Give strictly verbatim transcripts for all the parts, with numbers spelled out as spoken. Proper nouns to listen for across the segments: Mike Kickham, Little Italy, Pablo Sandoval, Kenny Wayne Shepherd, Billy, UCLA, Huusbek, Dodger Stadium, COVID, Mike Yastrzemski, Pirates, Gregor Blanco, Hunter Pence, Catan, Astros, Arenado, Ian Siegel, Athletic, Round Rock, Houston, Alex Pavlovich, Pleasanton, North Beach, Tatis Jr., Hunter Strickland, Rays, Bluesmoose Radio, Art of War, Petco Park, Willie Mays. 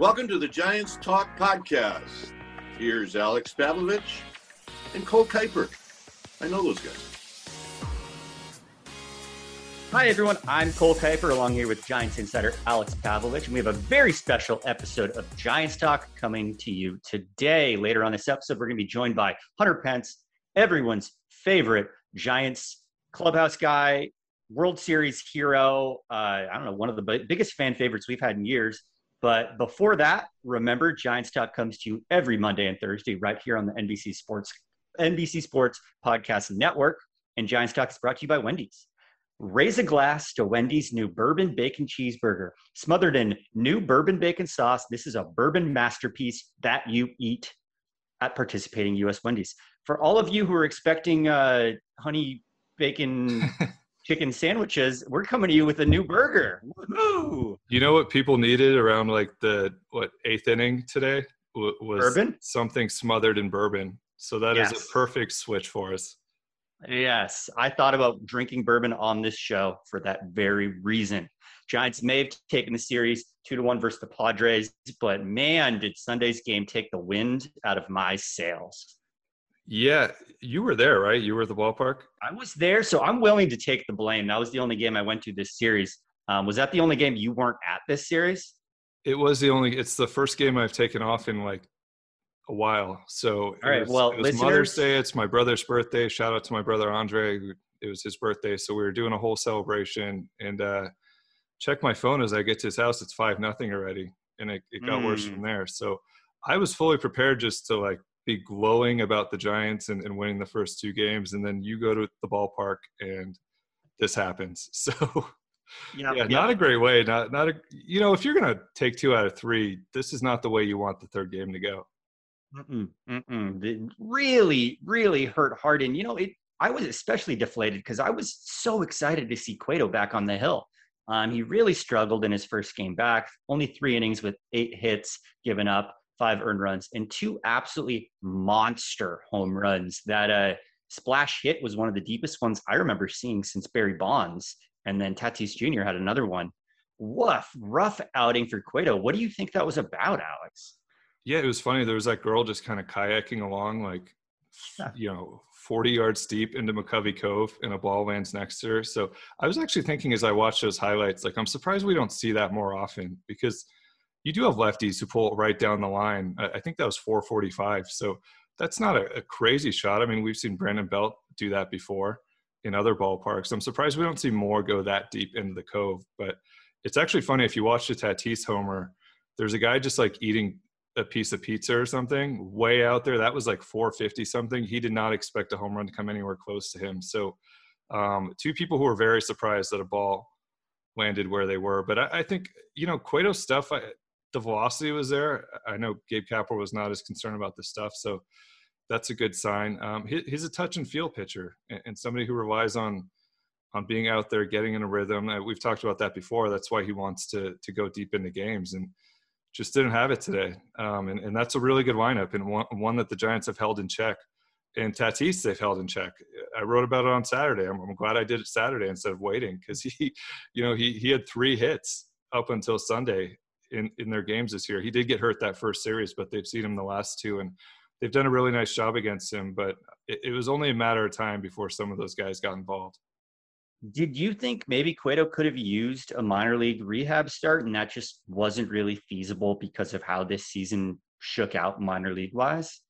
Welcome to the Giants Talk Podcast. Here's Alex Pavlovich and Cole Kuyper. I know those guys. Hi, everyone. I'm Cole Kuyper, along here with Giants insider Alex Pavlovich, and we have a very special episode of Giants Talk coming to you today. Later on this episode, we're going to be joined by Hunter Pence, everyone's favorite Giants clubhouse guy, World Series hero. Uh, I don't know, one of the b- biggest fan favorites we've had in years. But before that, remember, Giants Talk comes to you every Monday and Thursday right here on the N B C Sports N B C Sports Podcast Network. And Giants Talk is brought to you by Wendy's. Raise a glass to Wendy's new bourbon bacon cheeseburger, smothered in new bourbon bacon sauce. This is a bourbon masterpiece that you eat at participating U S Wendy's. For all of you who are expecting uh, honey bacon chicken sandwiches, we're coming to you with a new burger. Woo-hoo! You know what people needed around like the what eighth inning today w- was bourbon? Something smothered in bourbon. So that yes. is a perfect switch for us. Yes, I thought about drinking bourbon on this show for that very reason. Giants may have taken the series two to one versus the Padres, but man, did Sunday's game take the wind out of my sails. Yeah, you were there, right? You were at the ballpark? I was there, so I'm willing to take the blame. That was the only game I went to this series. Um, was that the only game you weren't at this series? It was the only – it's the first game I've taken off in, like, a while. So all right, was, well, it was Mother's Day. It's my brother's birthday. Shout out to my brother, Andre. It was his birthday, so we were doing a whole celebration. And uh, check my phone as I get to his house. It's five nothing already, and it, it got mm. worse from there. So I was fully prepared just to, like, be glowing about the Giants and, and winning the first two games. And then you go to the ballpark and this happens. So yeah, yeah, yeah. not a great way. Not, not a, you know, if you're going to take two out of three, this is not the way you want the third game to go. Mm-mm, mm-mm. It really, really hurt Harden. You know, it, I was especially deflated because I was so excited to see Cueto back on the hill. Um, he really struggled in his first game back, only three innings with eight hits given up, five earned runs, and two absolutely monster home runs. That uh, splash hit was one of the deepest ones I remember seeing since Barry Bonds, and then Tatis Junior had another one. Woof, rough outing for Cueto. What do you think that was about, Alex? Yeah, it was funny. There was that girl just kind of kayaking along, like, yeah. you know, forty yards deep into McCovey Cove, and a ball lands next to her. So I was actually thinking as I watched those highlights, like, I'm surprised we don't see that more often, because you do have lefties who pull right down the line. I think that was four forty-five. So that's not a, a crazy shot. I mean, we've seen Brandon Belt do that before in other ballparks. I'm surprised we don't see more go that deep into the cove. But it's actually funny. If you watch the Tatis homer, there's a guy just like eating a piece of pizza or something way out there. That was like four fifty something. He did not expect a home run to come anywhere close to him. So um, two people who were very surprised that a ball landed where they were. But I, I think, you know, Cueto stuff, I, the velocity was there. I know Gabe Kapler was not as concerned about this stuff, so that's a good sign. Um, he, he's a touch and feel pitcher, and, and somebody who relies on on being out there, getting in a rhythm. We've talked about that before. That's why he wants to to go deep into games, and just didn't have it today. Um, and, and that's a really good lineup, and one, one that the Giants have held in check, and Tatis they've held in check. I wrote about it on Saturday. I'm, I'm glad I did it Saturday instead of waiting, because he, you know, he he had three hits up until Sunday In, in their games this year. He did get hurt that first series, but they've seen him the last two, and they've done a really nice job against him. But it, it was only a matter of time before some of those guys got involved. Did you think maybe Cueto could have used a minor league rehab start, and that just wasn't really feasible because of how this season shook out minor league wise?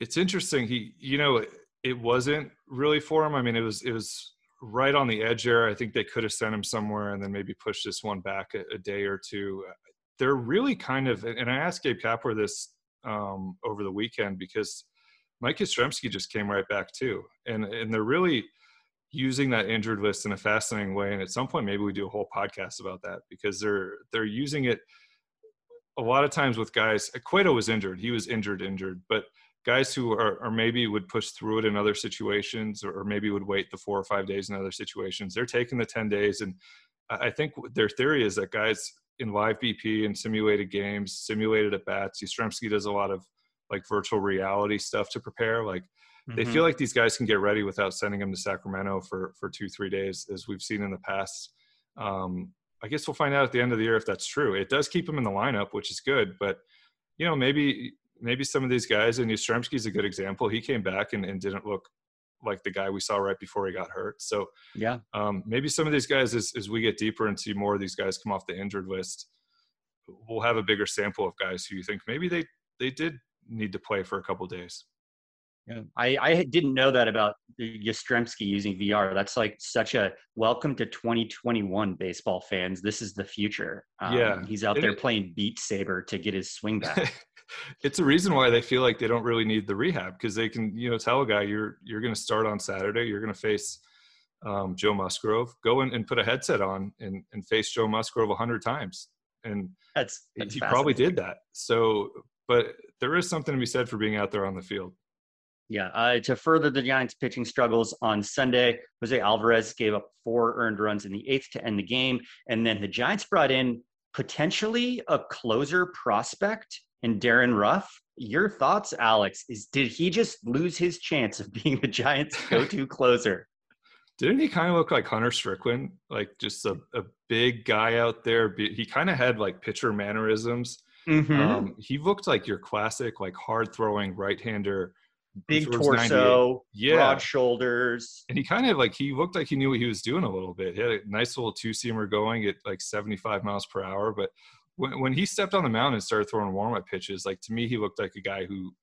It's interesting. He, you know, it, it wasn't really for him. I mean, it was, it was right on the edge there. I think they could have sent him somewhere and then maybe pushed this one back a, a day or two. They're really kind of, and I asked Gabe Kapler this um, over the weekend, because Mike Yastrzemski just came right back too. And and they're really using that injured list in a fascinating way. And at some point, maybe we do a whole podcast about that, because they're they're using it a lot of times with guys. Cueto was injured. He was injured, injured. But guys who are, or maybe would push through it in other situations, or maybe would wait the four or five days in other situations, they're taking the ten days. And I think their theory is that guys – in live B P and simulated games, simulated at bats. Yastrzemski does a lot of like virtual reality stuff to prepare. Like mm-hmm. they feel like these guys can get ready without sending them to Sacramento for, for two, three days, as we've seen in the past. Um, I guess we'll find out at the end of the year if that's true. It does keep him in the lineup, which is good. But, you know, maybe maybe some of these guys, and Yastrzemski's a good example. He came back and, and didn't look like the guy we saw right before he got hurt. So yeah, um, maybe some of these guys, as, as we get deeper and see more of these guys come off the injured list, we'll have a bigger sample of guys who you think maybe they, they did need to play for a couple of days. Yeah. I, I didn't know that about Yastrzemski using V R. That's like such a welcome to twenty twenty-one baseball fans. This is the future. Um, yeah. He's out it, there playing Beat Saber to get his swing back. It's a reason why they feel like they don't really need the rehab, because they can, you know, tell a guy you're, you're going to start on Saturday. You're going to face um, Joe Musgrove, go in and put a headset on and, and face Joe Musgrove a hundred times. And that's, that's he probably did that. So, but there is something to be said for being out there on the field. Yeah, uh, to further the Giants' pitching struggles on Sunday, Jose Alvarez gave up four earned runs in the eighth to end the game. And then the Giants brought in potentially a closer prospect in Darren Ruff. Your thoughts, Alex? Is did he just lose his chance of being the Giants' go-to closer? Didn't he kind of look like Hunter Strickland? Like just a, a big guy out there. He kind of had like pitcher mannerisms. Mm-hmm. Um, he looked like your classic, like hard-throwing right-hander. Big torso, yeah. Broad shoulders. And he kind of like, he looked like he knew what he was doing a little bit. He had a nice little two-seamer going at like seventy-five miles per hour. But when, when he stepped on the mound and started throwing warm-up pitches, like to me, he looked like a guy who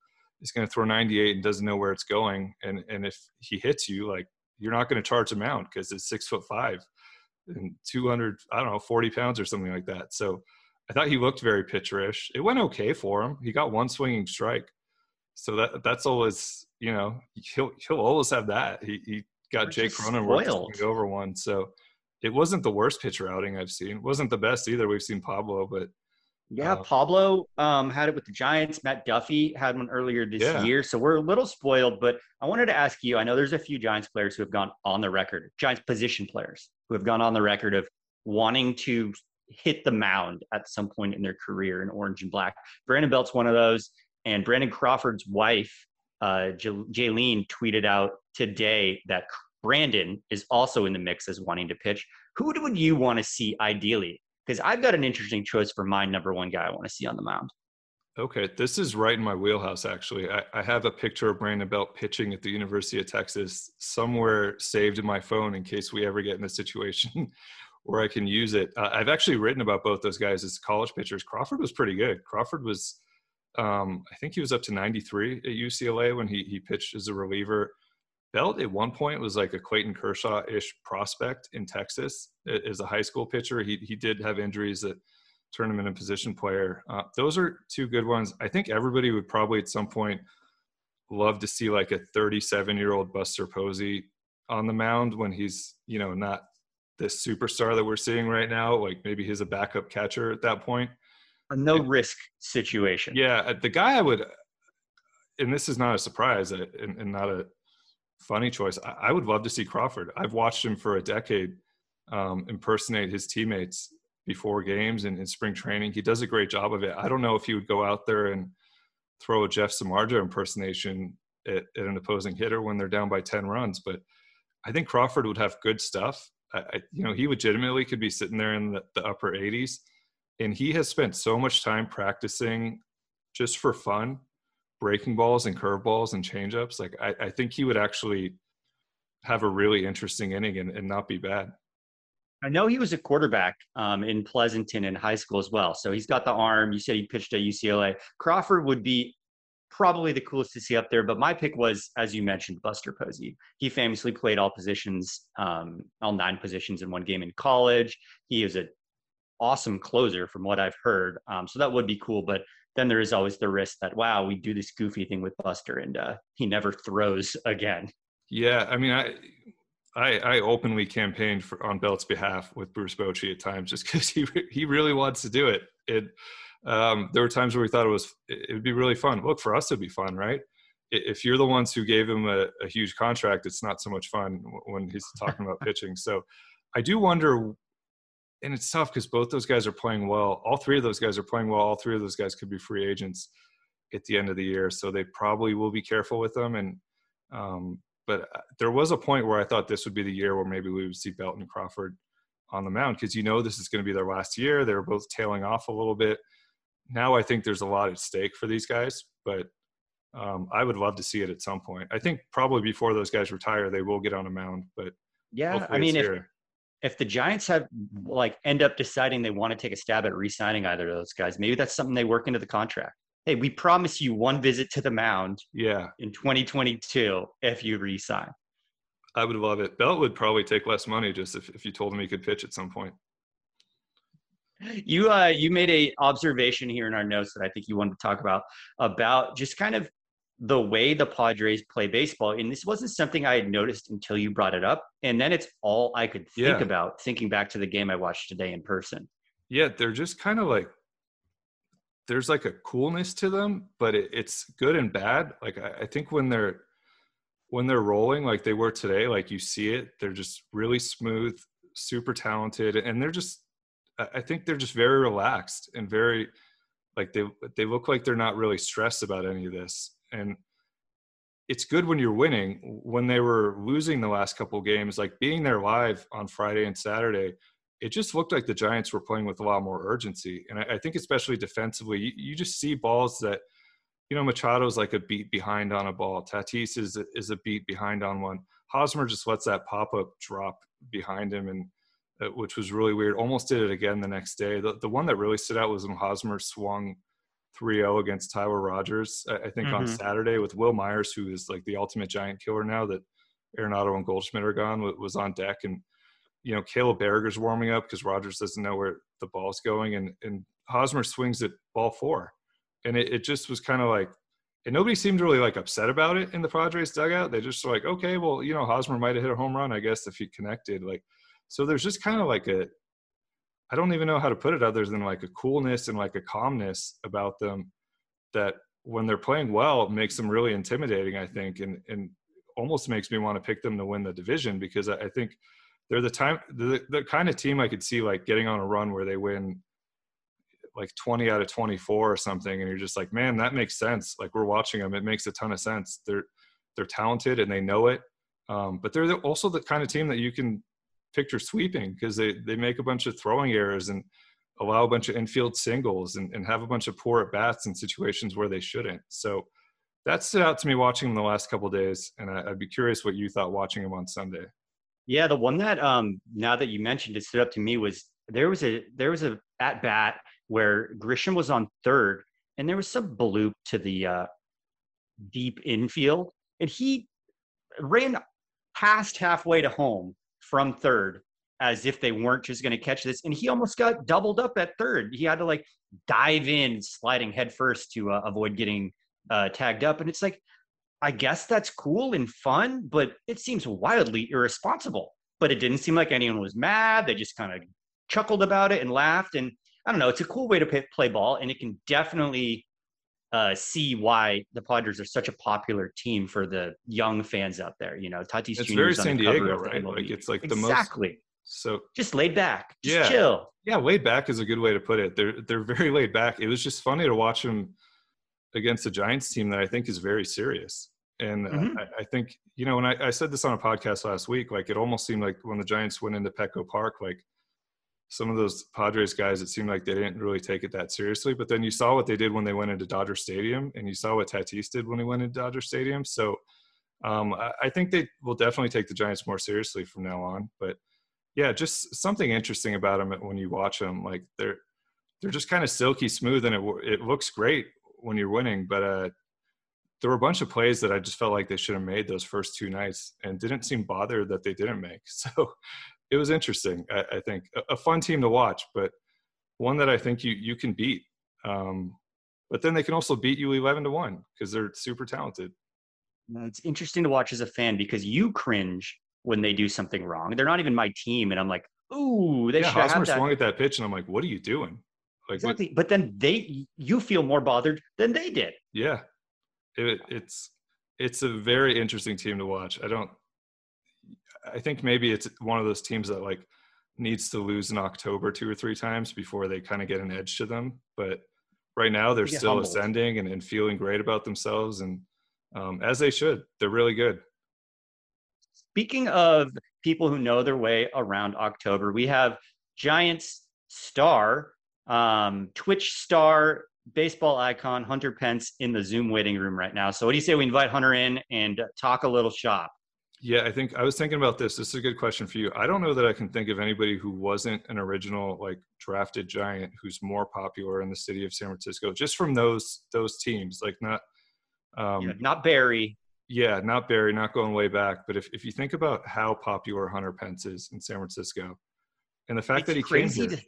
is going to throw ninety-eight and doesn't know where it's going. And, and if he hits you, like you're not going to charge the mound because it's six foot five and two hundred, I don't know, forty pounds or something like that. So I thought he looked very pitcherish. It went okay for him. He got one swinging strike. So that that's always, you know, he'll he'll always have that. He he got We're Jake Cronenworth over one. So it wasn't the worst pitcher outing I've seen. It wasn't the best either. We've seen Pablo, but yeah, um, Pablo um, had it with the Giants. Matt Duffy had one earlier this yeah. year. So we're a little spoiled, but I wanted to ask you, I know there's a few Giants players who have gone on the record, Giants position players who have gone on the record of wanting to hit the mound at some point in their career in orange and black. Brandon Belt's one of those. And Brandon Crawford's wife, uh, Jaylene, tweeted out today that Brandon is also in the mix as wanting to pitch. Who would you want to see ideally? Because I've got an interesting choice for my number one guy I want to see on the mound. Okay, this is right in my wheelhouse, actually. I, I have a picture of Brandon Belt pitching at the University of Texas somewhere saved in my phone in case we ever get in a situation where I can use it. Uh, I've actually written about both those guys as college pitchers. Crawford was pretty good. Crawford was... Um, I think he was up to ninety-three at U C L A when he he pitched as a reliever. Belt at one point was like a Clayton Kershaw-ish prospect in Texas as a high school pitcher. He he did have injuries that turned him into a position player. Uh, those are two good ones. I think everybody would probably at some point love to see like a thirty-seven-year-old Buster Posey on the mound when he's, you know, not this superstar that we're seeing right now. Like maybe he's a backup catcher at that point. A no risk situation. Yeah. The guy I would, and this is not a surprise and, and not a funny choice. I, I would love to see Crawford. I've watched him for a decade um, impersonate his teammates before games and in spring training. He does a great job of it. I don't know if he would go out there and throw a Jeff Samardzija impersonation at, at an opposing hitter when they're down by ten runs, but I think Crawford would have good stuff. I, I, you know, he legitimately could be sitting there in the, the upper eighties. And he has spent so much time practicing just for fun, breaking balls and curveballs and changeups. Like, I, I think he would actually have a really interesting inning and, and not be bad. I know he was a quarterback um, in Pleasanton in high school as well. So he's got the arm. You said he pitched at U C L A. Crawford would be probably the coolest to see up there. But my pick was, as you mentioned, Buster Posey. He famously played all positions, um, all nine positions in one game in college. He is a awesome closer from what I've heard. Um, so that would be cool. But then there is always the risk that, wow, we do this goofy thing with Buster and uh, he never throws again. Yeah. I mean, I, I, I openly campaigned for, on Belt's behalf with Bruce Bochy at times, just cause he, he really wants to do it. It um, there were times where we thought it was, it would be really fun. Look, for us, it'd be fun, right? If you're the ones who gave him a, a huge contract, it's not so much fun when he's talking about pitching. So I do wonder. And it's tough because both those guys are playing well. All three of those guys are playing well. All three of those guys could be free agents at the end of the year. So they probably will be careful with them. And um, but there was a point where I thought this would be the year where maybe we would see Belt and Crawford on the mound, because you know this is going to be their last year. They were both tailing off a little bit. Now I think there's a lot at stake for these guys, but um, I would love to see it at some point. I think probably before those guys retire, they will get on a mound. But yeah, I mean, if here. if the Giants have like end up deciding they want to take a stab at re-signing either of those guys, maybe that's something they work into the contract. Hey, we promise you one visit to the mound. Yeah. In twenty twenty-two, if you re-sign. I would love it. Belt would probably take less money just if, if you told him he could pitch at some point. You uh, you made a observation here in our notes that I think you wanted to talk about, about just kind of the way the Padres play baseball. And this wasn't something I had noticed until you brought it up. And then it's all I could think yeah. about thinking back to the game I watched today in person. Yeah, they're just kind of like, there's like a coolness to them, but it, it's good and bad. Like I, I think when they're when they're rolling like they were today, like you see it, they're just really smooth, super talented, and they're just I think they're just very relaxed and very like they they look like they're not really stressed about any of this. And it's good when you're winning. When they were losing the last couple of games, like being there live on Friday and Saturday, it just looked like the Giants were playing with a lot more urgency. And I, I think especially defensively, you, you just see balls that, you know, Machado's like a beat behind on a ball. Tatis is is a beat behind on one. Hosmer just lets that pop-up drop behind him, and uh, which was really weird. Almost did it again the next day. The, the one that really stood out was when Hosmer swung three oh against Tyler Rogers, I, I think mm-hmm. on Saturday, with Will Myers, who is like the ultimate Giant killer now that Arenado and Goldschmidt are gone, was on deck. And, you know, Caleb Berger's warming up because Rogers doesn't know where the ball's going. And, and Hosmer swings at ball four. And it, it just was kind of like, and nobody seemed really like upset about it in the Padres dugout. They just were like, okay, well, you know, Hosmer might have hit a home run, I guess, if he connected. Like, so there's just kind of like a, I don't even know how to put it other than like a coolness and like a calmness about them that when they're playing well, makes them really intimidating, I think, and, and almost makes me want to pick them to win the division, because I, I think they're the time, the, the kind of team I could see like getting on a run where they win like twenty out of twenty-four or something. And you're just like, man, that makes sense. Like we're watching them. It makes a ton of sense. They're, they're talented and they know it. Um, but they're also the kind of team that you can picture sweeping, because they, they make a bunch of throwing errors and allow a bunch of infield singles and, and have a bunch of poor at bats in situations where they shouldn't. So that stood out to me watching them the last couple of days. And I, I'd be curious what you thought watching them on Sunday. Yeah. The one that um, now that you mentioned it stood up to me was there was a, there was a at bat where Grisham was on third, and there was some bloop to the uh, deep infield, and he ran past halfway to home from third as if they weren't just going to catch this, and he almost got doubled up at third. He had to like dive in sliding headfirst to uh, avoid getting uh, tagged up, and it's like, I guess that's cool and fun, but it seems wildly irresponsible. But it didn't seem like anyone was mad. They just kind of chuckled about it and laughed, and I don't know. It's a cool way to pay, play ball, and it can definitely uh, see why the Padres are such a popular team for the young fans out there. You know, Tatis Junior It's very San Diego, right? Like it's like the most exactly. So just laid back, just yeah, chill. Yeah, laid back is a good way to put it. They're they're very laid back. It was just funny to watch them against the Giants team that I think is very serious. And mm-hmm. I, I think you know, and I, I said this on a podcast last week. Like it almost seemed like when the Giants went into Petco Park, like. Some of those Padres guys, it seemed like they didn't really take it that seriously. But then you saw what they did when they went into Dodger Stadium, and you saw what Tatis did when he went into Dodger Stadium. So um, I, I think they will definitely take the Giants more seriously from now on. But, yeah, just something interesting about them when you watch them. Like, they're they're just kind of silky smooth, and it it looks great when you're winning. But uh, there were a bunch of plays that I just felt like they should have made those first two nights and didn't seem bothered that they didn't make. So – it was interesting, I, I think. A, a fun team to watch, but one that I think you you can beat. Um, but then they can also beat you eleven to one because they're super talented. Now, it's interesting to watch as a fan because you cringe when they do something wrong. They're not even my team, and I'm like, ooh, they yeah, should have that. Hosmer swung at that pitch, and I'm like, what are you doing? Like, exactly. What? But then they you feel more bothered than they did. Yeah. It, it's it's a very interesting team to watch. I don't – I think maybe it's one of those teams that like needs to lose in October two or three times before they kind of get an edge to them. But right now they're still humbled. ascending and, and feeling great about themselves. And um, as they should, they're really good. Speaking of people who know their way around October, we have Giants star, um, Twitch star, baseball icon Hunter Pence in the Zoom waiting room right now. So what do you say we invite Hunter in and talk a little shop? Yeah, I think I was thinking about this. This is a good question for you. I don't know that I can think of anybody who wasn't an original, like, drafted Giant who's more popular in the city of San Francisco, just from those those teams. Like, not um, yeah, not Barry. Yeah, not Barry, not going way back. But if, if you think about how popular Hunter Pence is in San Francisco and the fact it's that he came here. To,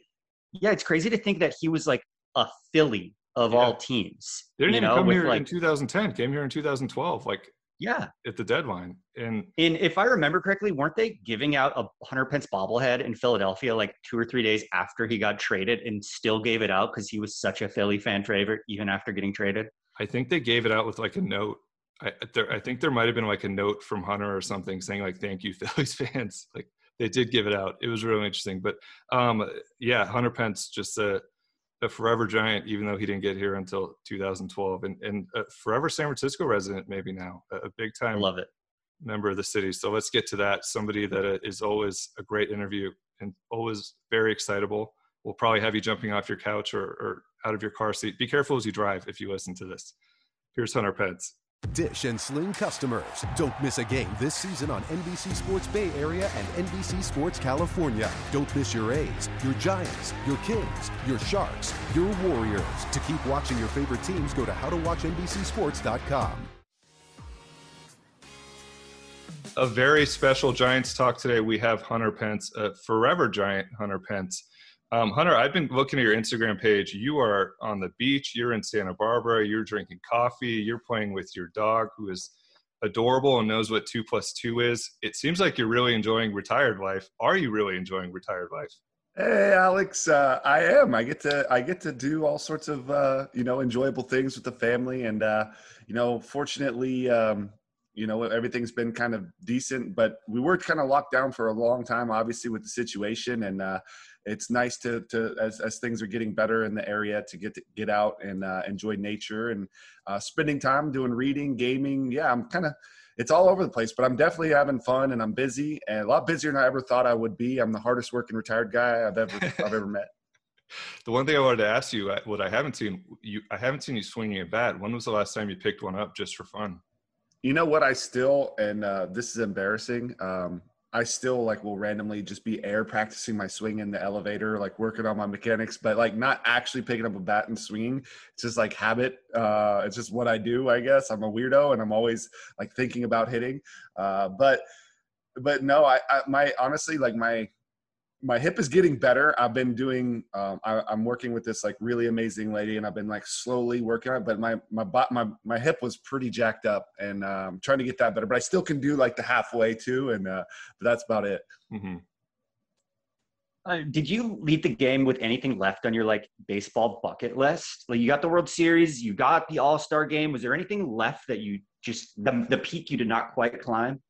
yeah, it's crazy to think that he was, like, a Philly of yeah. all teams. They didn't you even know, come here like, in two thousand ten, came here in two thousand twelve. Like, yeah, at the deadline. And and if I remember correctly, weren't they giving out a Hunter Pence bobblehead in Philadelphia like two or three days after he got traded and still gave it out because he was such a Philly fan favorite even after getting traded? I think they gave it out with like a note. I, there, I think there might have been like a note from Hunter or something saying like, thank you, Phillies fans. Like they did give it out. It was really interesting. But um, yeah, Hunter Pence, just a, a forever Giant, even though he didn't get here until two thousand twelve, and, and a forever San Francisco resident maybe now, a big time love it member of the city. So let's get to that. Somebody that is always a great interview and always very excitable. We'll probably have you jumping off your couch or, or out of your car seat. Be careful as you drive if you listen to this. Here's Hunter Pence. Dish and Sling customers, don't miss a game this season on N B C Sports Bay Area and N B C Sports California. Don't miss your A's, your Giants, your Kings, your Sharks, your Warriors. To keep watching your favorite teams, go to how to watch N B C sports dot com. A very special Giants talk today. We have Hunter Pence, a forever Giant Hunter Pence. Um, Hunter, I've been looking at your Instagram page. You are on the beach. You're in Santa Barbara. You're drinking coffee. You're playing with your dog, who is adorable and knows what two plus two is. It seems like you're really enjoying retired life. Are you really enjoying retired life? Hey, Alex, uh, I am. I get to I get to do all sorts of uh, you know enjoyable things with the family, and uh, you know, fortunately, um, you know, everything's been kind of decent. But we were kind of locked down for a long time, obviously, with the situation, and. Uh, It's nice to, to as, as things are getting better in the area, to get to get out and uh, enjoy nature and uh, spending time doing reading, gaming. Yeah, I'm kind of it's all over the place, but I'm definitely having fun and I'm busy and a lot busier than I ever thought I would be. I'm the hardest working retired guy I've ever I've ever met. The one thing I wanted to ask you, what I haven't seen you, I haven't seen you swinging a bat. When was the last time you picked one up just for fun? You know what? I still and uh, this is embarrassing. Um, I still like will randomly just be air practicing my swing in the elevator, like working on my mechanics, but like not actually picking up a bat and swinging. It's just like habit. Uh, it's just what I do, I guess. I'm a weirdo and I'm always like thinking about hitting. Uh, but, but no, I, I, my, honestly, like my, my hip is getting better. I've been doing, um, I, I'm working with this like really amazing lady and I've been like slowly working on it, but my, my, my, my hip was pretty jacked up and um, trying to get that better, but I still can do like the halfway too. And uh, but that's about it. Mm-hmm. Uh, did you leave the game with anything left on your like baseball bucket list? Like you got the World Series, you got the All-Star game. Was there anything left that you just, the, the peak you did not quite climb?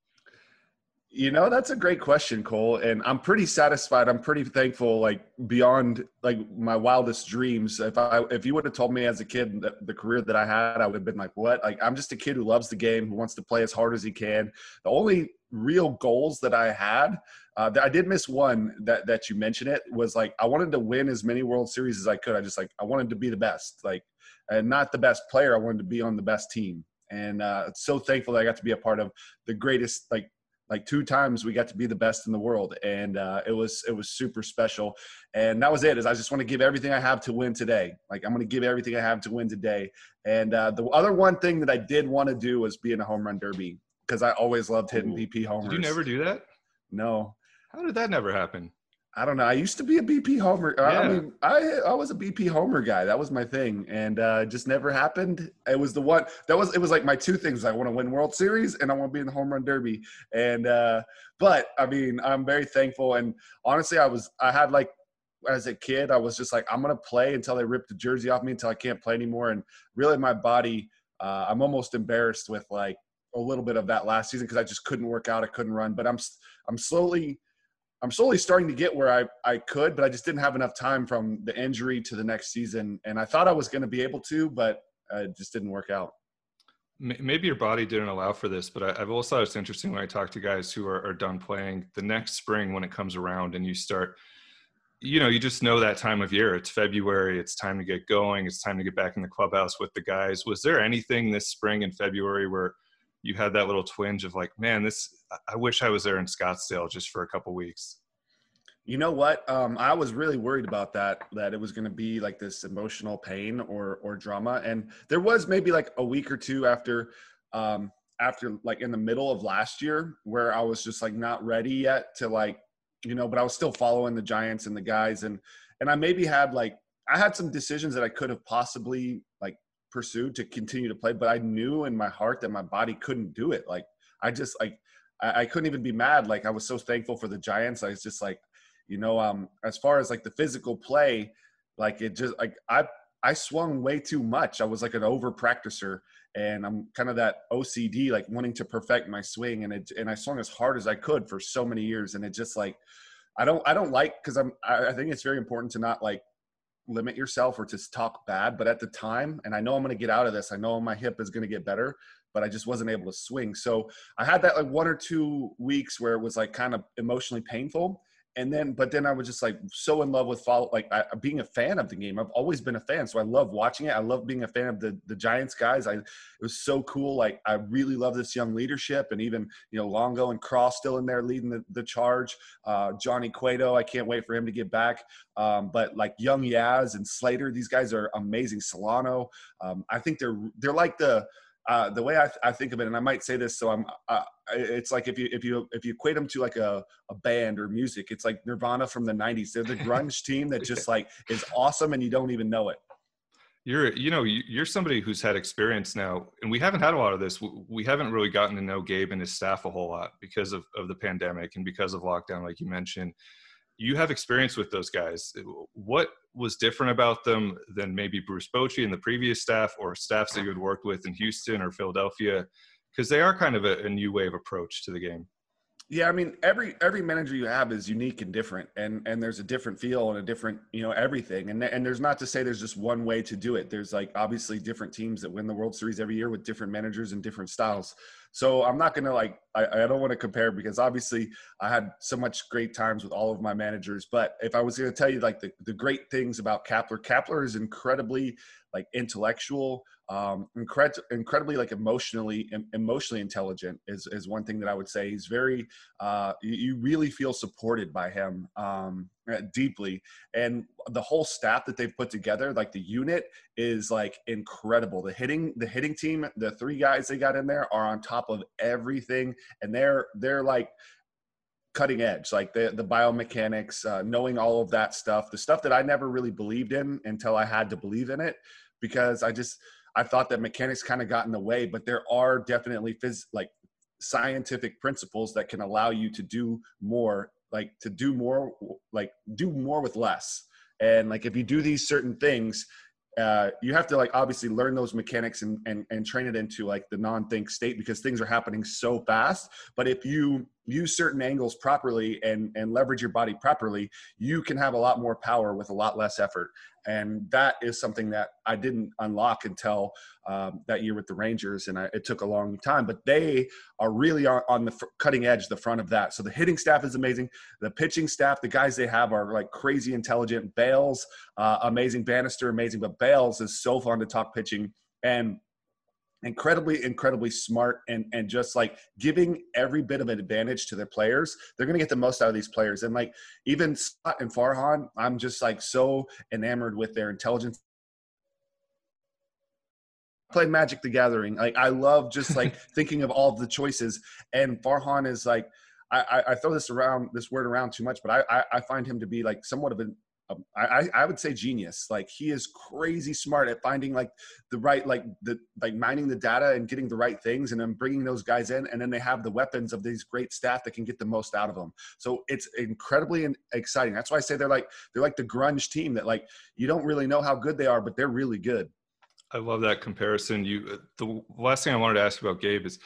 You know, that's a great question, Cole. And I'm pretty satisfied. I'm pretty thankful, like beyond like my wildest dreams. If I, if you would have told me as a kid that the career that I had, I would have been like, what? Like, I'm just a kid who loves the game, who wants to play as hard as he can. The only real goals that I had, uh, that I did miss one that, that you mentioned it was like, I wanted to win as many World Series as I could. I just like, I wanted to be the best, like, and not the best player. I wanted to be on the best team. And uh, so thankful that I got to be a part of the greatest, like, Like two times we got to be the best in the world. And uh, it was it was super special. And that was it, is I just want to give everything I have to win today. Like I'm going to give everything I have to win today. And uh, the other one thing that I did want to do was be in a home run derby because I always loved hitting B P homers. Did you never do that? No. How did that never happen? I don't know. I used to be a B P homer. Yeah. I mean, I I was a B P homer guy. That was my thing, and uh, it just never happened. It was the one that was. It was like my two things. I want to win World Series, and I want to be in the home run derby. And uh, but I mean, I'm very thankful. And honestly, I was. I had like as a kid, I was just like, I'm gonna play until they rip the jersey off me, until I can't play anymore. And really, my body. Uh, I'm almost embarrassed with like a little bit of that last season because I just couldn't work out. I couldn't run. But I'm I'm slowly. I'm slowly starting to get where I, I could, but I just didn't have enough time from the injury to the next season. And I thought I was going to be able to, but uh, it just didn't work out. Maybe your body didn't allow for this, but I, I've also thought it's interesting when I talk to guys who are, are done playing the next spring when it comes around and you start, you know, you just know that time of year. It's February. It's time to get going. It's time to get back in the clubhouse with the guys. Was there anything this spring in February where you had that little twinge of like, man, this, I wish I was there in Scottsdale just for a couple weeks? You know what? Um, I was really worried about that, that it was going to be like this emotional pain or or drama. And there was maybe like a week or two after, um, after like in the middle of last year where I was just like not ready yet to like, you know, but I was still following the Giants and the guys. And, and I maybe had like, I had some decisions that I could have possibly like pursued to continue to play, but I knew in my heart that my body couldn't do it. Like, I just like, I, I couldn't even be mad. Like, I was so thankful for the Giants. I was just like, you know, um, as far as like the physical play, like it just like I I swung way too much. I was like an over practicer, and I'm kind of that O C D, like wanting to perfect my swing, and it and I swung as hard as I could for so many years, and it just like I don't I don't like because I'm I, I think it's very important to not like limit yourself or to talk bad, but at the time, and I know I'm gonna get out of this. I know my hip is gonna get better, but I just wasn't able to swing. So I had that like one or two weeks where it was like kind of emotionally painful. And then, but then I was just like so in love with follow, like I, being a fan of the game. I've always been a fan. So I love watching it. I love being a fan of the, the Giants guys. I, it was so cool. Like, I really love this young leadership, and even, you know, Longo and Cross still in there leading the, the charge. Uh, Johnny Cueto, I can't wait for him to get back. Um, but like young Yaz and Slater, these guys are amazing. Solano. Um, I think they're, they're like the, Uh, the way I, th- I think of it, and I might say this, so I'm. Uh, it's like if you if you if you equate them to like a, a band or music, it's like Nirvana from the nineties. They're the grunge team that just like is awesome, and you don't even know it. You're you know you're somebody who's had experience now, and we haven't had a lot of this. We haven't really gotten to know Gabe and his staff a whole lot because of, of the pandemic and because of lockdown, like you mentioned. You have experience with those guys. What was different about them than maybe Bruce Bochy and the previous staff, or staffs that you had worked with in Houston or Philadelphia? Because they are kind of a, a new wave approach to the game. Yeah, I mean, every every manager you have is unique and different, and and there's a different feel and a different, you know, everything. And and there's not to say there's just one way to do it. There's like obviously different teams that win the World Series every year with different managers and different styles. So I'm not gonna like I, I don't want to compare, because obviously I had so much great times with all of my managers. But if I was gonna tell you like the, the great things about Kapler, Kapler is incredibly like intellectual, um, incred- incredibly like emotionally, em- emotionally intelligent is, is one thing that I would say. He's very, uh, you, you really feel supported by him, um, deeply. And the whole staff that they've put together, like the unit is like incredible. The hitting, the hitting team, the three guys they got in there are on top of everything. And they're, they're like, cutting edge, like the the biomechanics, uh, knowing all of that stuff, the stuff that I never really believed in until I had to believe in it, because I just, I thought that mechanics kind of got in the way, but there are definitely phys- like scientific principles that can allow you to do more, like to do more, like do more with less. And like, if you do these certain things, Uh, you have to like obviously learn those mechanics and, and and train it into like the non-think state, because things are happening so fast. But if you use certain angles properly and and leverage your body properly, you can have a lot more power with a lot less effort. And that is something that I didn't unlock until um, that year with the Rangers, and I, it took a long time. But they are really on, on the f- cutting edge, the front of that. So the hitting staff is amazing. The pitching staff, the guys they have are like crazy intelligent. Bales, uh, amazing. Bannister, amazing. But Bales is so fun to talk pitching, and incredibly, incredibly smart, and and just like giving every bit of an advantage to their players. They're going to get the most out of these players. And like even Scott and Farhan, I'm just like so enamored with their intelligence. Played Magic the Gathering. Like I love just like thinking of all of the choices. And Farhan is like, I, I throw this around, this word around too much, but I, I, I find him to be like somewhat of an, Um, I, I would say genius. Like he is crazy smart at finding like the right, like the, like mining the data and getting the right things, and then bringing those guys in. And then they have the weapons of these great staff that can get the most out of them. So it's incredibly exciting. That's why I say they're like, they're like the grunge team that like, you don't really know how good they are, but they're really good. I love that comparison. You, the last thing I wanted to ask about Gabe is,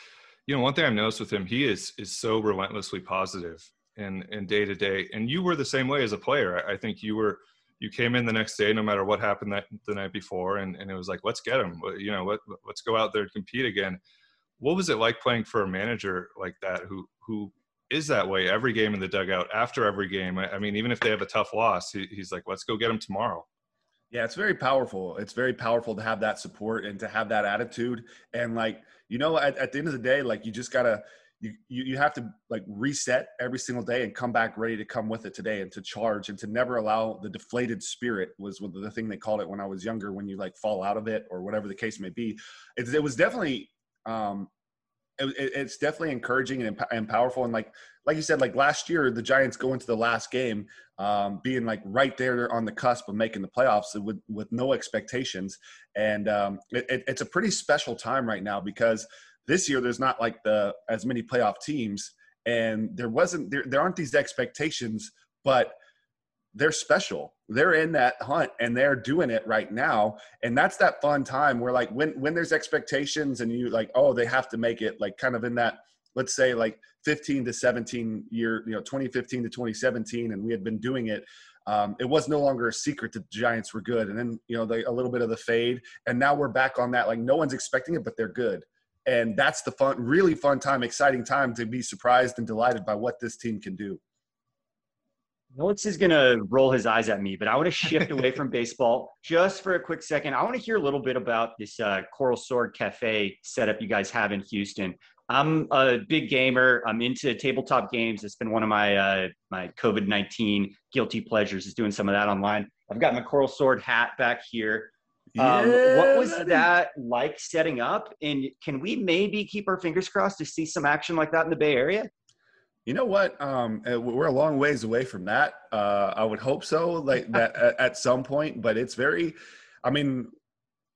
you know, one thing I've noticed with him, he is, is so relentlessly positive. And, and day to day, and you were the same way as a player. I, I think you were you came in the next day, no matter what happened that the night before, and, and it was like, let's get him. You know, let, let's go out there and compete again. What was it like playing for a manager like that who who is that way every game in the dugout, after every game? I, I mean, even if they have a tough loss, he, he's like, let's go get him tomorrow. Yeah, it's very powerful. It's very powerful to have that support and to have that attitude. And like, you know, at, at the end of the day, like you just gotta, you, you you have to like reset every single day and come back ready to come with it today and to charge and to never allow the deflated spirit was the thing they called it when I was younger, when you like fall out of it or whatever the case may be. It, it was definitely, um, it, it's definitely encouraging and, and powerful. And like, like you said, like last year, the Giants go into the last game um, being like right there on the cusp of making the playoffs with, with no expectations. And um, it, it's a pretty special time right now because this year there's not like the, as many playoff teams and there wasn't, there, there aren't these expectations, but they're special. They're in that hunt and they're doing it right now. And that's that fun time where like when, when there's expectations and you like, oh, they have to make it like kind of in that, let's say like fifteen to seventeen year, you know, twenty fifteen to twenty seventeen. And we had been doing it. Um, it was no longer a secret that the Giants were good. And then, you know, they, a little bit of the fade and now we're back on that. Like no one's expecting it, but they're good. And that's the fun, really fun time, exciting time to be surprised and delighted by what this team can do. Alex is going to roll his eyes at me, but I want to shift away from baseball just for a quick second. I want to hear a little bit about this uh, Coral Sword Cafe setup you guys have in Houston. I'm a big gamer. I'm into tabletop games. It's been one of my uh, my COVID nineteen guilty pleasures is doing some of that online. I've got my Coral Sword hat back here. Um, yeah, what was buddy. that like setting up? And can we maybe keep our fingers crossed to see some action like that in the Bay Area? You know what? Um, we're a long ways away from that. Uh, I would hope so, like that at some point. But it's very, I mean,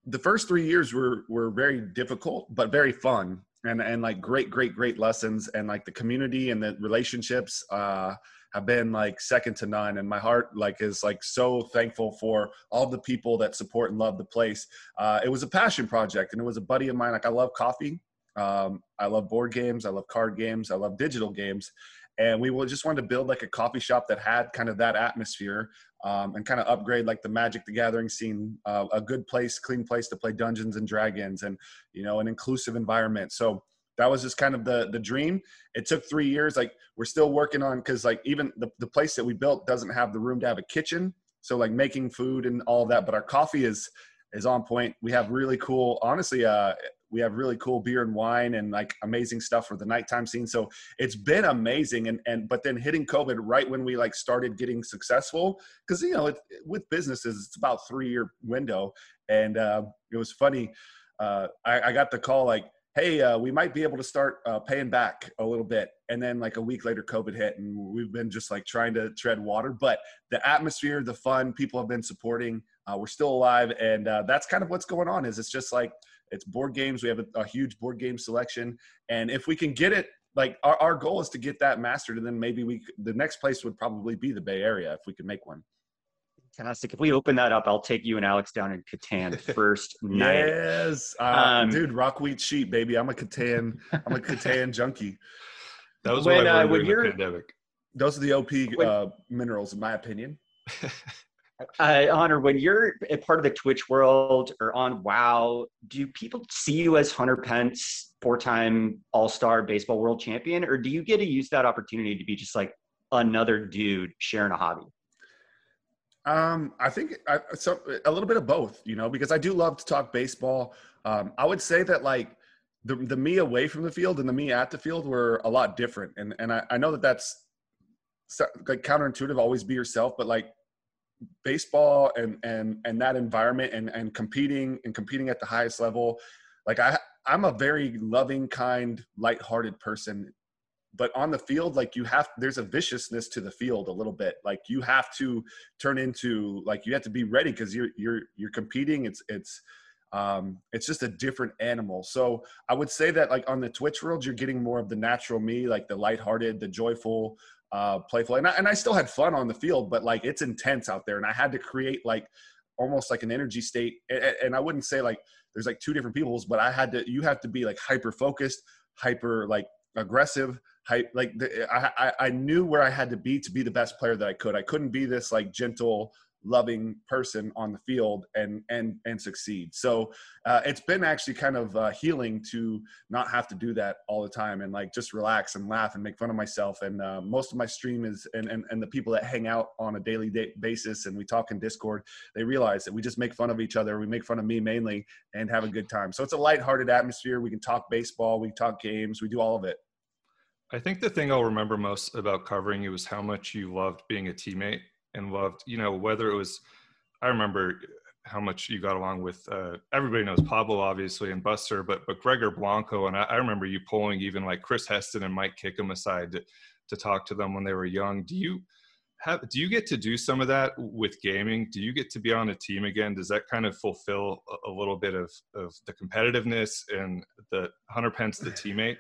the first three years were were very difficult, but very fun and and like great, great, great lessons. And like the community and the relationships uh, have been like second to none. And my heart like is like so thankful for all the people that support and love the place. Uh, it was a passion project, and it was a buddy of mine. Like I love coffee. Um, I love board games. I love card games. I love digital games. And we just wanted to build like a coffee shop that had kind of that atmosphere um, and kind of upgrade like the Magic the Gathering scene, uh, a good place, clean place to play Dungeons and Dragons and, you know, an inclusive environment. So that was just kind of the the dream. It took three years. Like we're still working on, cause like even the, the place that we built doesn't have the room to have a kitchen. So like making food and all of that, but our coffee is, is on point. We have really cool, honestly, uh, we have really cool beer and wine and like amazing stuff for the nighttime scene. So it's been amazing. And, and, but then hitting COVID right when we like started getting successful, cause you know, it, with businesses, it's about three year window. And, uh, it was funny. Uh, I, I got the call like, hey, uh, we might be able to start uh, paying back a little bit. And then like a week later, COVID hit and we've been just like trying to tread water, but the atmosphere, the fun, people have been supporting, uh, we're still alive. And uh, that's kind of what's going on is it's just like, it's board games. We have a, a huge board game selection. And if we can get it, like our, our goal is to get that mastered. And then maybe we, the next place would probably be the Bay Area if we could make one. Fantastic. If we open that up, I'll take you and Alex down in Catan first night. Yes. Uh, um, dude, rockweed sheep, baby. I'm a Catan. I'm a Catan junkie. That was when, what I learned uh, during the pandemic. Those are the O P when, uh, minerals, in my opinion. Uh, Hunter, when you're a part of the Twitch world or on WoW, do people see you as Hunter Pence, four-time all-star baseball world champion, or do you get to use that opportunity to be just like another dude sharing a hobby? Um, I think I, so, a little bit of both, you know, because I do love to talk baseball. Um, I would say that like the, the me away from the field and the me at the field were a lot different. And, and I, I know that that's like counterintuitive, always be yourself, but like, baseball and and and that environment and and competing and competing at the highest level, like I I'm a very loving, kind, lighthearted person, but on the field, like you have there's a viciousness to the field a little bit. Like you have to turn into like you have to be ready because you're you're you're competing. It's it's um it's just a different animal. So I would say that like on the Twitch world, you're getting more of the natural me, like the lighthearted, the joyful. Uh, playful. And I, and I still had fun on the field, but like it's intense out there. And I had to create like almost like an energy state. And, and I wouldn't say like there's like two different peoples, but I had to, you have to be like hyper focused, hyper like aggressive, hype. Like the, I, I, I knew where I had to be to be the best player that I could. I couldn't be this like gentle, loving person on the field and and and succeed. So uh, it's been actually kind of uh, healing to not have to do that all the time and like just relax and laugh and make fun of myself. And uh, most of my stream is and, and and the people that hang out on a daily day basis and we talk in Discord, they realize that we just make fun of each other. We make fun of me mainly and have a good time. So it's a lighthearted atmosphere. We can talk baseball, we talk games, we do all of it. I think the thing I'll remember most about covering you was how much you loved being a teammate and loved, you know, whether it was, I remember how much you got along with, uh, everybody knows Pablo, obviously, and Buster, but but Gregor Blanco, and I, I remember you pulling even like Chris Heston and Mike Kickham aside to, to talk to them when they were young. Do you have, do you get to do some of that with gaming? Do you get to be on a team again? Does that kind of fulfill a, a little bit of, of the competitiveness and the Hunter Pence, the teammate?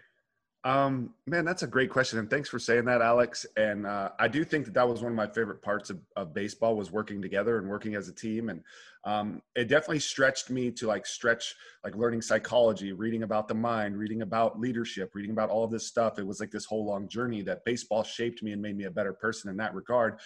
Um, man, that's a great question. And thanks for saying that, Alex. And, uh, I do think that that was one of my favorite parts of, of baseball was working together and working as a team. And, um, it definitely stretched me to like stretch, like learning psychology, reading about the mind, reading about leadership, reading about all of this stuff. It was like this whole long journey that baseball shaped me and made me a better person in that regard.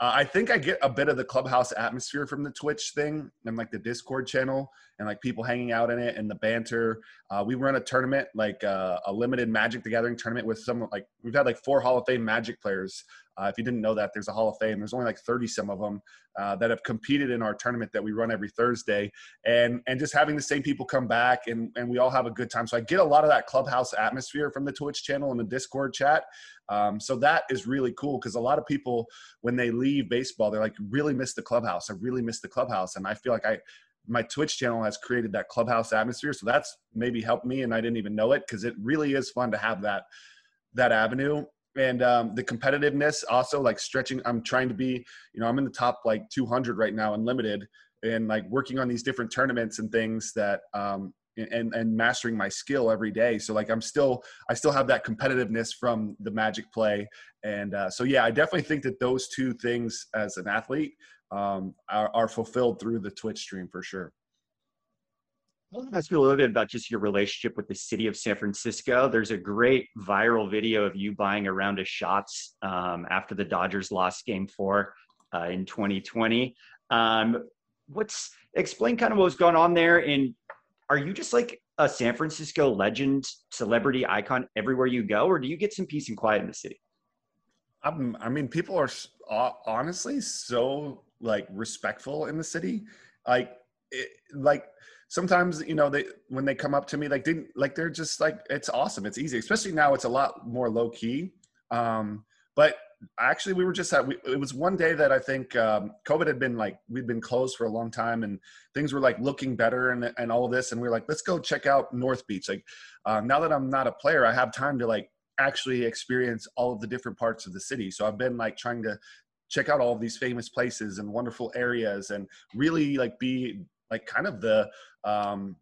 Uh, I think I get a bit of the clubhouse atmosphere from the Twitch thing and like the Discord channel and like people hanging out in it and the banter. Uh, we run a tournament, like uh, a limited Magic the Gathering tournament with some, like we've had like four Hall of Fame Magic players. Uh, if you didn't know that, there's a Hall of Fame. There's only like thirty some of them uh, that have competed in our tournament that we run every Thursday. And and just having the same people come back and, and we all have a good time. So I get a lot of that clubhouse atmosphere from the Twitch channel and the Discord chat. Um, so that is really cool because a lot of people, when they leave baseball, they're like, really miss the clubhouse. I really miss the clubhouse. And I feel like I – my Twitch channel has created that clubhouse atmosphere. So that's maybe helped me and I didn't even know it because it really is fun to have that that avenue. And um, the competitiveness also, like stretching, I'm trying to be, you know, I'm in the top like two hundred right now in limited and like working on these different tournaments and things that, um, and, and mastering my skill every day. So like, I'm still, I still have that competitiveness from the Magic play. And uh, so, yeah, I definitely think that those two things as an athlete um, are, are fulfilled through the Twitch stream for sure. I want to ask you a little bit about just your relationship with the city of San Francisco. There's a great viral video of you buying a round of shots um, after the Dodgers lost game four uh, in twenty twenty. Um, what's explain kind of what was going on there. And are you just like a San Francisco legend, celebrity icon everywhere you go, or do you get some peace and quiet in the city? I'm, I mean, people are uh, honestly so like respectful in the city. Like, it, like, sometimes, you know, they, when they come up to me, like, didn't like, they're just like, it's awesome. It's easy, especially now it's a lot more low key. Um, but actually we were just at, we, it was one day that I think um, COVID had been like, we'd been closed for a long time and things were like looking better and, and all of this. And we were like, let's go check out North Beach. Like uh, now that I'm not a player, I have time to like actually experience all of the different parts of the city. So I've been like trying to check out all of these famous places and wonderful areas and really like be like kind of the, um,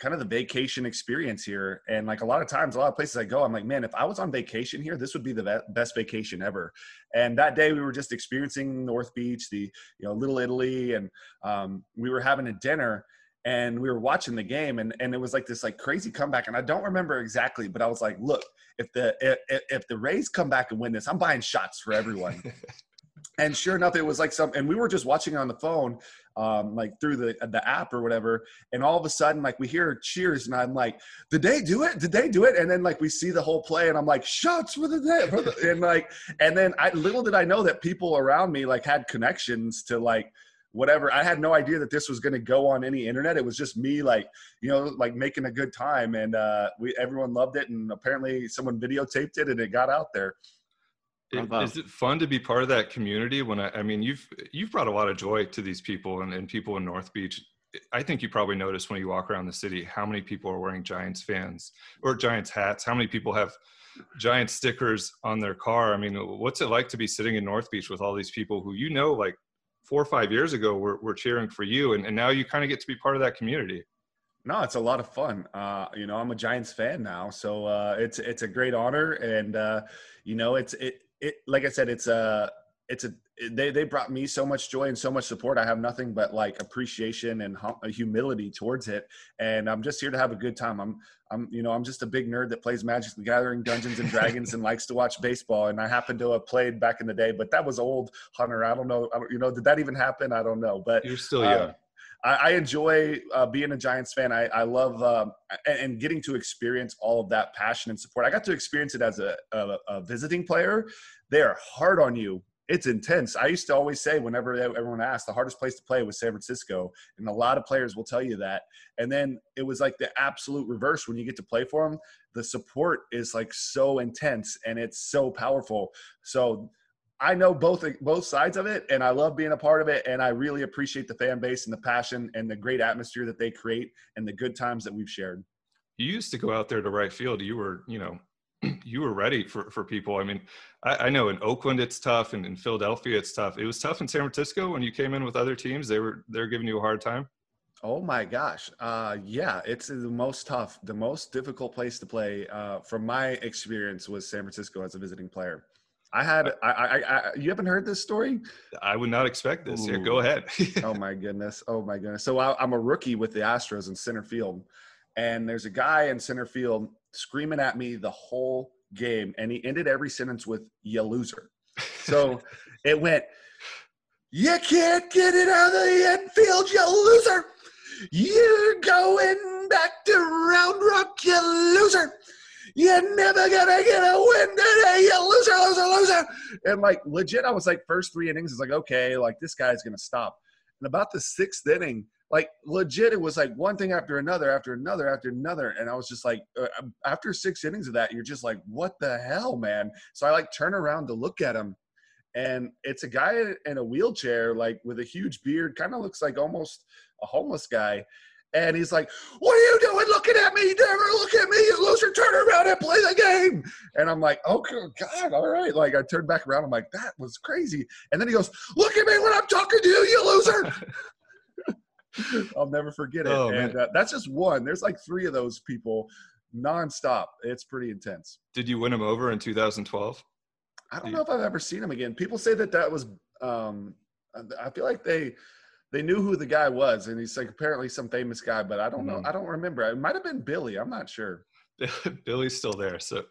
kind of the vacation experience here. And like a lot of times, a lot of places I go, I'm like, man, if I was on vacation here, this would be the be- best vacation ever. And that day we were just experiencing North Beach, the, you know, Little Italy. And, um, we were having a dinner and we were watching the game and, and it was like this like crazy comeback. And I don't remember exactly, but I was like, look, if the, if, if the Rays come back and win this, I'm buying shots for everyone. And sure enough, it was like some, and we were just watching it on the phone, um, like through the the app or whatever. And all of a sudden, like we hear cheers, and I'm like, "Did they do it? Did they do it?" And then like we see the whole play, and I'm like, "Shots for the day!" For the, and like, and then I, little did I know that people around me like had connections to like whatever. I had no idea that this was going to go on any internet. It was just me, like you know, like making a good time, and uh, we everyone loved it. And apparently, someone videotaped it, and it got out there. It, is it fun to be part of that community? When I, I mean, you've you've brought a lot of joy to these people and, and people in North Beach. I think you probably notice when you walk around the city how many people are wearing Giants fans or Giants hats. How many people have Giants stickers on their car? I mean, what's it like to be sitting in North Beach with all these people who you know, like four or five years ago, were were cheering for you, and, and now you kind of get to be part of that community. No, it's a lot of fun. Uh, you know, I'm a Giants fan now, so uh, it's it's a great honor, and uh, you know, it's it. It, like I said, it's a it's a they they brought me so much joy and so much support. I have nothing but like appreciation and hum, humility towards it, and I'm just here to have a good time. I'm I'm you know I'm just a big nerd that plays Magic the Gathering, Dungeons and Dragons, and likes to watch baseball. And I happen to have played back in the day, but that was old, Hunter. I don't know. I don't, you know, did that even happen? I don't know. But you're still young. Uh, I enjoy uh, being a Giants fan. I, I love um, and getting to experience all of that passion and support. I got to experience it as a, a, a visiting player. They are hard on you. It's intense. I used to always say whenever everyone asked, the hardest place to play was San Francisco. And a lot of players will tell you that. And then it was like the absolute reverse when you get to play for them. The support is like so intense and it's so powerful. So I know both both sides of it, and I love being a part of it, and I really appreciate the fan base and the passion and the great atmosphere that they create and the good times that we've shared. You used to go out there to right field. You were, you know, you were ready for, for people. I mean, I, I know in Oakland it's tough, and in Philadelphia it's tough. It was tough in San Francisco when you came in with other teams. They were they're giving you a hard time. Oh my gosh. Uh, yeah, it's the most tough, the most difficult place to play. Uh, from my experience was San Francisco as a visiting player. I had, I, I, I, you haven't heard this story? I would not expect this. Here, go ahead. Oh my goodness. Oh my goodness. So I, I'm a rookie with the Astros in center field, and there's a guy in center field screaming at me the whole game. And he ended every sentence with "you loser." So it went, "You can't get it out of the infield, you loser. You're going back to Round Rock, you loser. You're never gonna get a win today, you loser, loser, loser." And like legit, I was like, first three innings, it's like, okay, like this guy's gonna stop. And about the sixth inning, like legit, it was like one thing after another, after another, after another. And I was just like, uh, after six innings of that, you're just like, what the hell, man? So I like turn around to look at him, and it's a guy in a wheelchair, like with a huge beard, kind of looks like almost a homeless guy. And he's like, "What are you doing looking at me? You never look at me, you loser. Turn around and play the game." And I'm like, "Oh, God, all right." Like, I turned back around. I'm like, that was crazy. And then he goes, "Look at me when I'm talking to you, you loser." I'll never forget it. Oh, and uh, that's just one. There's like three of those people nonstop. It's pretty intense. Did you win him over in two thousand twelve? I don't know if I've ever seen him again. People say that that was um, – I feel like they – They knew who the guy was, and he's like apparently some famous guy, but I don't know. I don't remember. It might have been Billy. I'm not sure. Billy's still there, so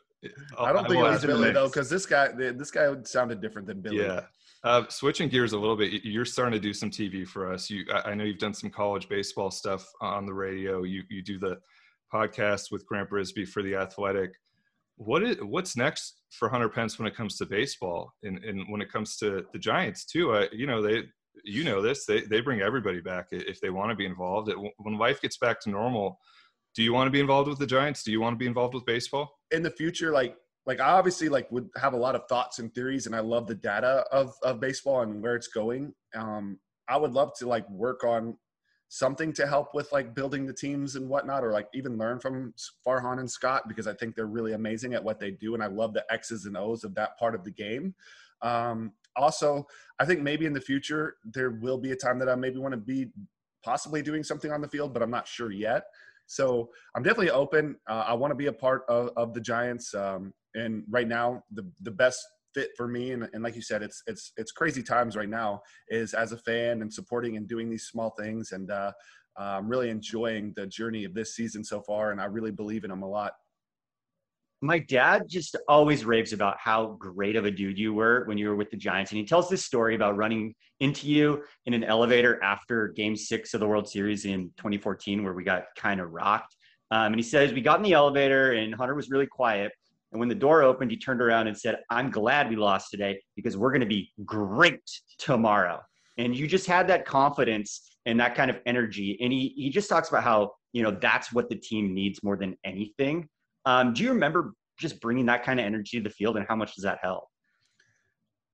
I'll, I don't think it was Billy though, because this guy, this guy sounded different than Billy. Yeah. Uh, switching gears a little bit, you're starting to do some T V for us. You, I know you've done some college baseball stuff on the radio. You, you do the podcast with Grant Brisby for The Athletic. What is what's next for Hunter Pence when it comes to baseball, and and when it comes to the Giants too? Uh, you know they. You know this, they they bring everybody back if they want to be involved. When life gets back to normal, do you want to be involved with the Giants? Do you want to be involved with baseball? In the future, like like I obviously like would have a lot of thoughts and theories, and I love the data of, of baseball and where it's going. Um, I would love to like work on something to help with like building the teams and whatnot, or like even learn from Farhan and Scott, because I think they're really amazing at what they do, and I love the X's and O's of that part of the game. Um, Also, I think maybe in the future, there will be a time that I maybe want to be possibly doing something on the field, but I'm not sure yet. So I'm definitely open. Uh, I want to be a part of, of the Giants. Um, and right now, the, the best fit for me, and, and like you said, it's, it's, it's crazy times right now, is as a fan and supporting and doing these small things. And uh, I'm really enjoying the journey of this season so far, and I really believe in them a lot. My dad just always raves about how great of a dude you were when you were with the Giants. And he tells this story about running into you in an elevator after game six of the World Series in twenty fourteen, where we got kind of rocked. Um, and he says, we got in the elevator and Hunter was really quiet. And when the door opened, he turned around and said, "I'm glad we lost today because we're going to be great tomorrow." And you just had that confidence and that kind of energy. And he, he just talks about how, you know, that's what the team needs more than anything. Um, do you remember just bringing that kind of energy to the field, and how much does that help?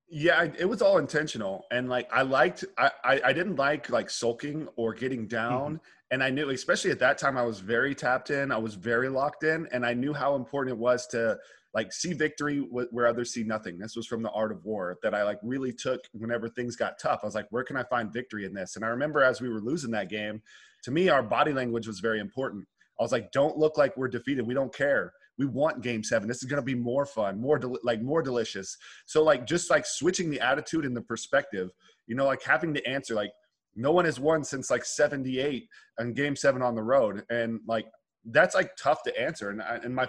Yeah, it was all intentional. And like, I liked, I, I, I didn't like like sulking or getting down. Mm-hmm. And I knew, especially at that time, I was very tapped in. I was very locked in, and I knew how important it was to like see victory where others see nothing. This was from The Art of War that I like really took whenever things got tough. I was like, where can I find victory in this? And I remember as we were losing that game, to me, our body language was very important. I was like, don't look like we're defeated. We don't care. We want game seven. This is going to be more fun, more del- like more delicious. So like, just like switching the attitude and the perspective, you know, like having to answer, like no one has won since like seventy-eight and game seven on the road. And like, that's like tough to answer. And I, and my,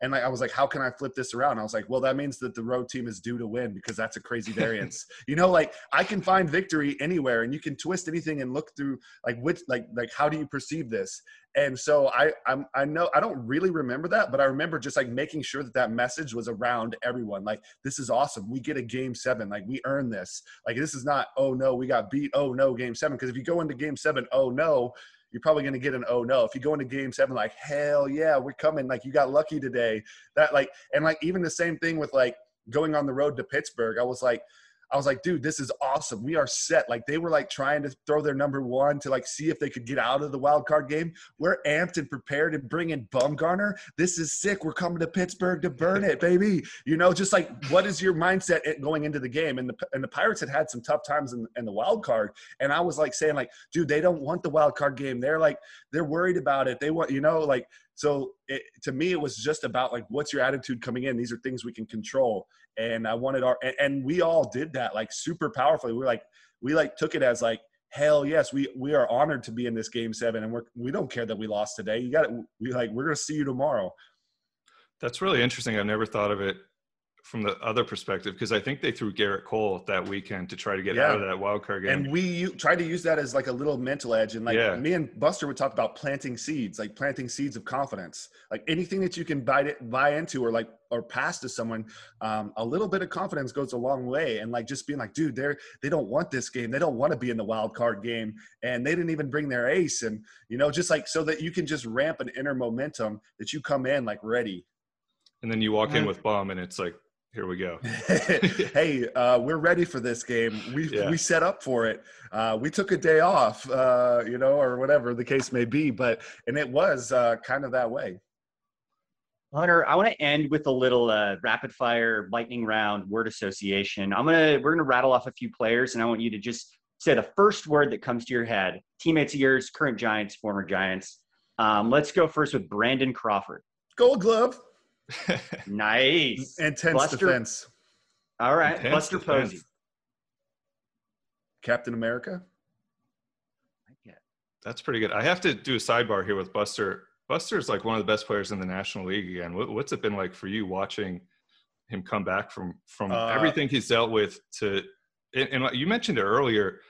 and like, I was like, how can I flip this around? I was like, well, that means that the road team is due to win because that's a crazy variance. You know, like I can find victory anywhere and you can twist anything and look through like, which, like, like how do you perceive this? And so I, I'm, I know, I don't really remember that, but I remember just like making sure that that message was around everyone. Like, this is awesome. We get a game seven. Like we earn this. Like, this is not, oh no, we got beat. Oh no, game seven. Cause if you go into game seven, oh no, you're probably going to get an oh no. If you go into game seven, like, hell yeah, we're coming. Like, you got lucky today. That like, and like, even the same thing with like going on the road to Pittsburgh. I was like, I was like, dude, this is awesome. We are set. Like, they were like trying to throw their number one to like see if they could get out of the wild card game. We're amped and prepared and bringing Bumgarner. This is sick. We're coming to Pittsburgh to burn it, baby. You know, just like, what is your mindset going into the game? And the and the Pirates had had some tough times in, in the wild card. And I was like saying like, dude, they don't want the wild card game. They're like, they're worried about it. They want, you know, like, so it, to me, it was just about like, what's your attitude coming in? These are things we can control. And I wanted our, and, and we all did that like super powerfully. We were like, we like took it as like, hell yes, we, we are honored to be in this game seven. And we're, we don't care that we lost today. You got it. We like, we're going to see you tomorrow. That's really interesting. I never thought of it from the other perspective, because I think they threw Garrett Cole that weekend to try to get yeah. out of that wild card game. And we u- tried to use that as like a little mental edge. And like yeah. me and Buster would talk about planting seeds, like planting seeds of confidence, like anything that you can buy, to, buy into or like, or pass to someone. Um, a little bit of confidence goes a long way. And like, just being like, dude, they're, they don't want this game. They don't want to be in the wild card game. And they didn't even bring their ace. And, you know, just like, so that you can just ramp an inner momentum that you come in like ready. And then you walk mm-hmm. in with bomb and it's like, here we go. Hey, uh, we're ready for this game. We yeah. we set up for it. Uh, we took a day off, uh, you know, or whatever the case may be. But and it was uh, kind of that way. Hunter, I want to end with a little uh, rapid fire lightning round word association. I'm gonna we're gonna rattle off a few players, and I want you to just say the first word that comes to your head. Teammates of yours, current Giants, former Giants. Um, let's go first with Brandon Crawford. Gold Glove. Nice. Intense Buster, defense. All right. Intense Buster defense. Posey. Captain America. I get it. That's pretty good. I have to do a sidebar here with Buster. Buster is like one of the best players in the National League again. What, what's it been like for you watching him come back from, from uh, everything he's dealt with to – and you mentioned it earlier,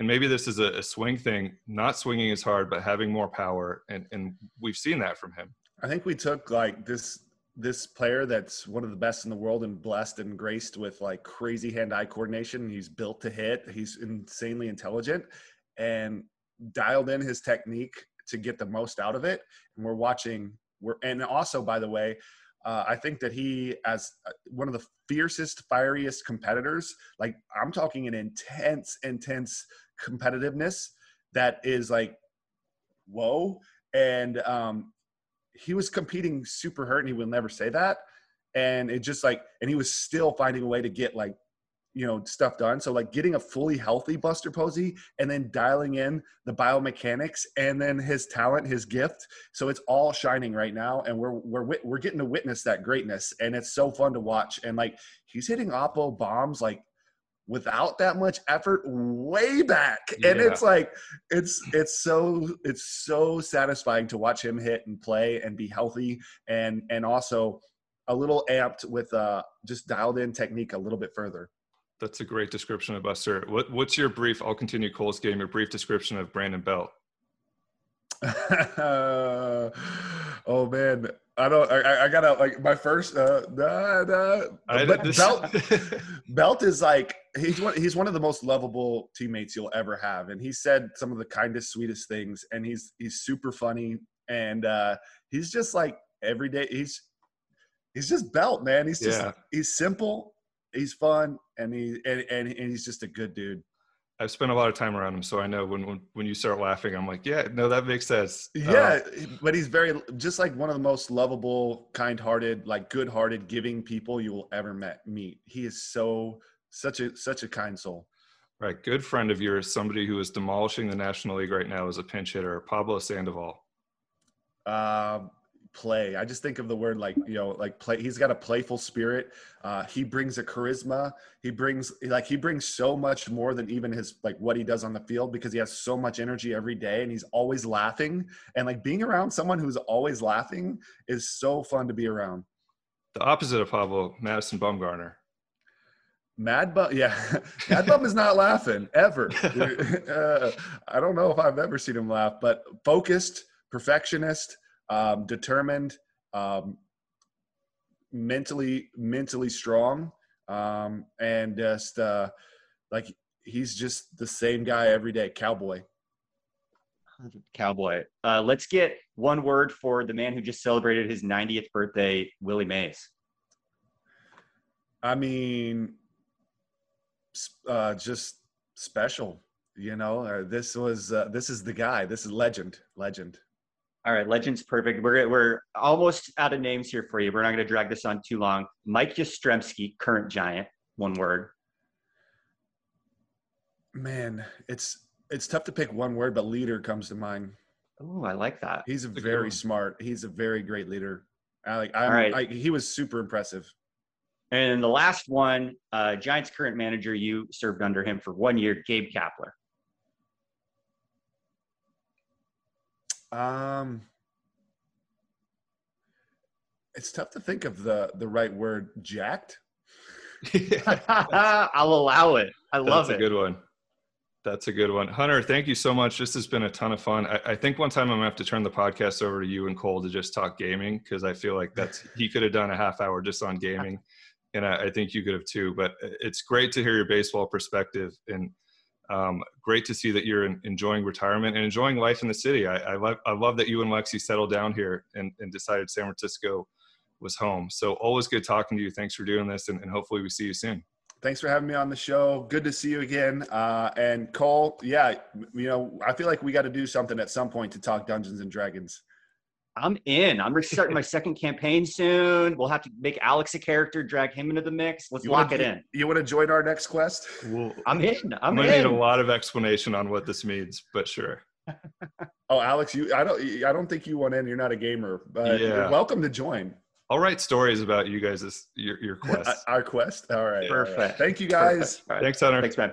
and maybe this is a, a swing thing, not swinging as hard but having more power, and, and we've seen that from him. I think we took like this – this player that's one of the best in the world and blessed and graced with like crazy hand-eye coordination. He's built to hit. He's insanely intelligent and dialed in his technique to get the most out of it. And we're watching we're, and also, by the way, uh, I think that he, as one of the fiercest, fieriest competitors, like I'm talking an intense, intense competitiveness that is like, whoa. And, um, he was competing super hurt and he will never say that. And it just like, and he was still finding a way to get like, you know, stuff done. So like getting a fully healthy Buster Posey and then dialing in the biomechanics and then his talent, his gift. So it's all shining right now. And we're, we're, we're getting to witness that greatness. And it's so fun to watch. And like, he's hitting oppo bombs, like, without that much effort way back. And yeah. it's like, it's, it's so, it's so satisfying to watch him hit and play and be healthy. And, and also a little amped with uh just dialed in technique a little bit further. That's a great description of Buster. What, what's your brief, I'll continue Cole's game, your brief description of Brandon Belt. Oh man. I don't, I, I gotta like my first, uh, nah, nah. I but Belt, Belt is like, he's one, he's one of the most lovable teammates you'll ever have. And he said some of the kindest, sweetest things. And he's, he's super funny. And, uh, he's just like every day he's, he's just Belt, man. He's just, yeah. he's simple, he's fun. And he, and, and, and he's just a good dude. I've spent a lot of time around him, so I know when when, when you start laughing, I'm like, yeah, no, that makes sense. Yeah, uh, but he's very – just like one of the most lovable, kind-hearted, like good-hearted, giving people you will ever met, meet. He is so – such a such a kind soul. Right. Good friend of yours, somebody who is demolishing the National League right now as a pinch hitter, Pablo Sandoval. Uh, play. I just think of the word like, you know, like play. He's got a playful spirit. Uh, he brings a charisma. He brings like, he brings so much more than even his, like what he does on the field, because he has so much energy every day and he's always laughing. And like being around someone who's always laughing is so fun to be around. The opposite of Pablo, Madison Bumgarner. Mad Bum, yeah. Mad Bum is not laughing, ever. uh, I don't know if I've ever seen him laugh, but focused, perfectionist, um, determined, um, mentally mentally strong, um, and just uh, like he's just the same guy every day, cowboy. Cowboy. Uh, let's get one word for the man who just celebrated his ninetieth birthday, Willie Mays. I mean – Uh, just special, you know, uh, this was, uh, this is the guy, this is legend, legend. All right. Legend's perfect. We're we're almost out of names here for you. We're not going to drag this on too long. Mike Yastrzemski, current Giant, one word. Man, it's, it's tough to pick one word, but leader comes to mind. Oh, I like that. He's a That's very a smart. He's a very great leader. I like, I'm, All right. I, he was super impressive. And then the last one, uh, Giants' current manager, you served under him for one year, Gabe Kapler. Um, it's tough to think of the the right word, jacked. I'll allow it. I love it. That's a good one. That's a good one. Hunter, thank you so much. This has been a ton of fun. I, I think one time I'm going to have to turn the podcast over to you and Cole to just talk gaming, because I feel like that's he could have done a half hour just on gaming. And I, I think you could have too, but it's great to hear your baseball perspective, and um, great to see that you're in, enjoying retirement and enjoying life in the city. I, I love, I love that you and Lexi settled down here and, and decided San Francisco was home. So always good talking to you. Thanks for doing this. And, and hopefully we see you soon. Thanks for having me on the show. Good to see you again. Uh, and Cole, yeah, you know, I feel like we got to do something at some point to talk Dungeons and Dragons. I'm in. I'm starting my second campaign soon. We'll have to make Alex a character, drag him into the mix. Let's you lock wanna, it in. You want to join our next quest? We'll, I'm in. I'm, I'm in. I need a lot of explanation on what this means, but sure. Oh, Alex, you I don't I don't think you want in. You're not a gamer, but yeah. You're welcome to join. I'll write stories about you guys' your, your quest. Our quest? All right. Perfect. All right. Thank you, guys. Right. Thanks, Hunter. Thanks, man.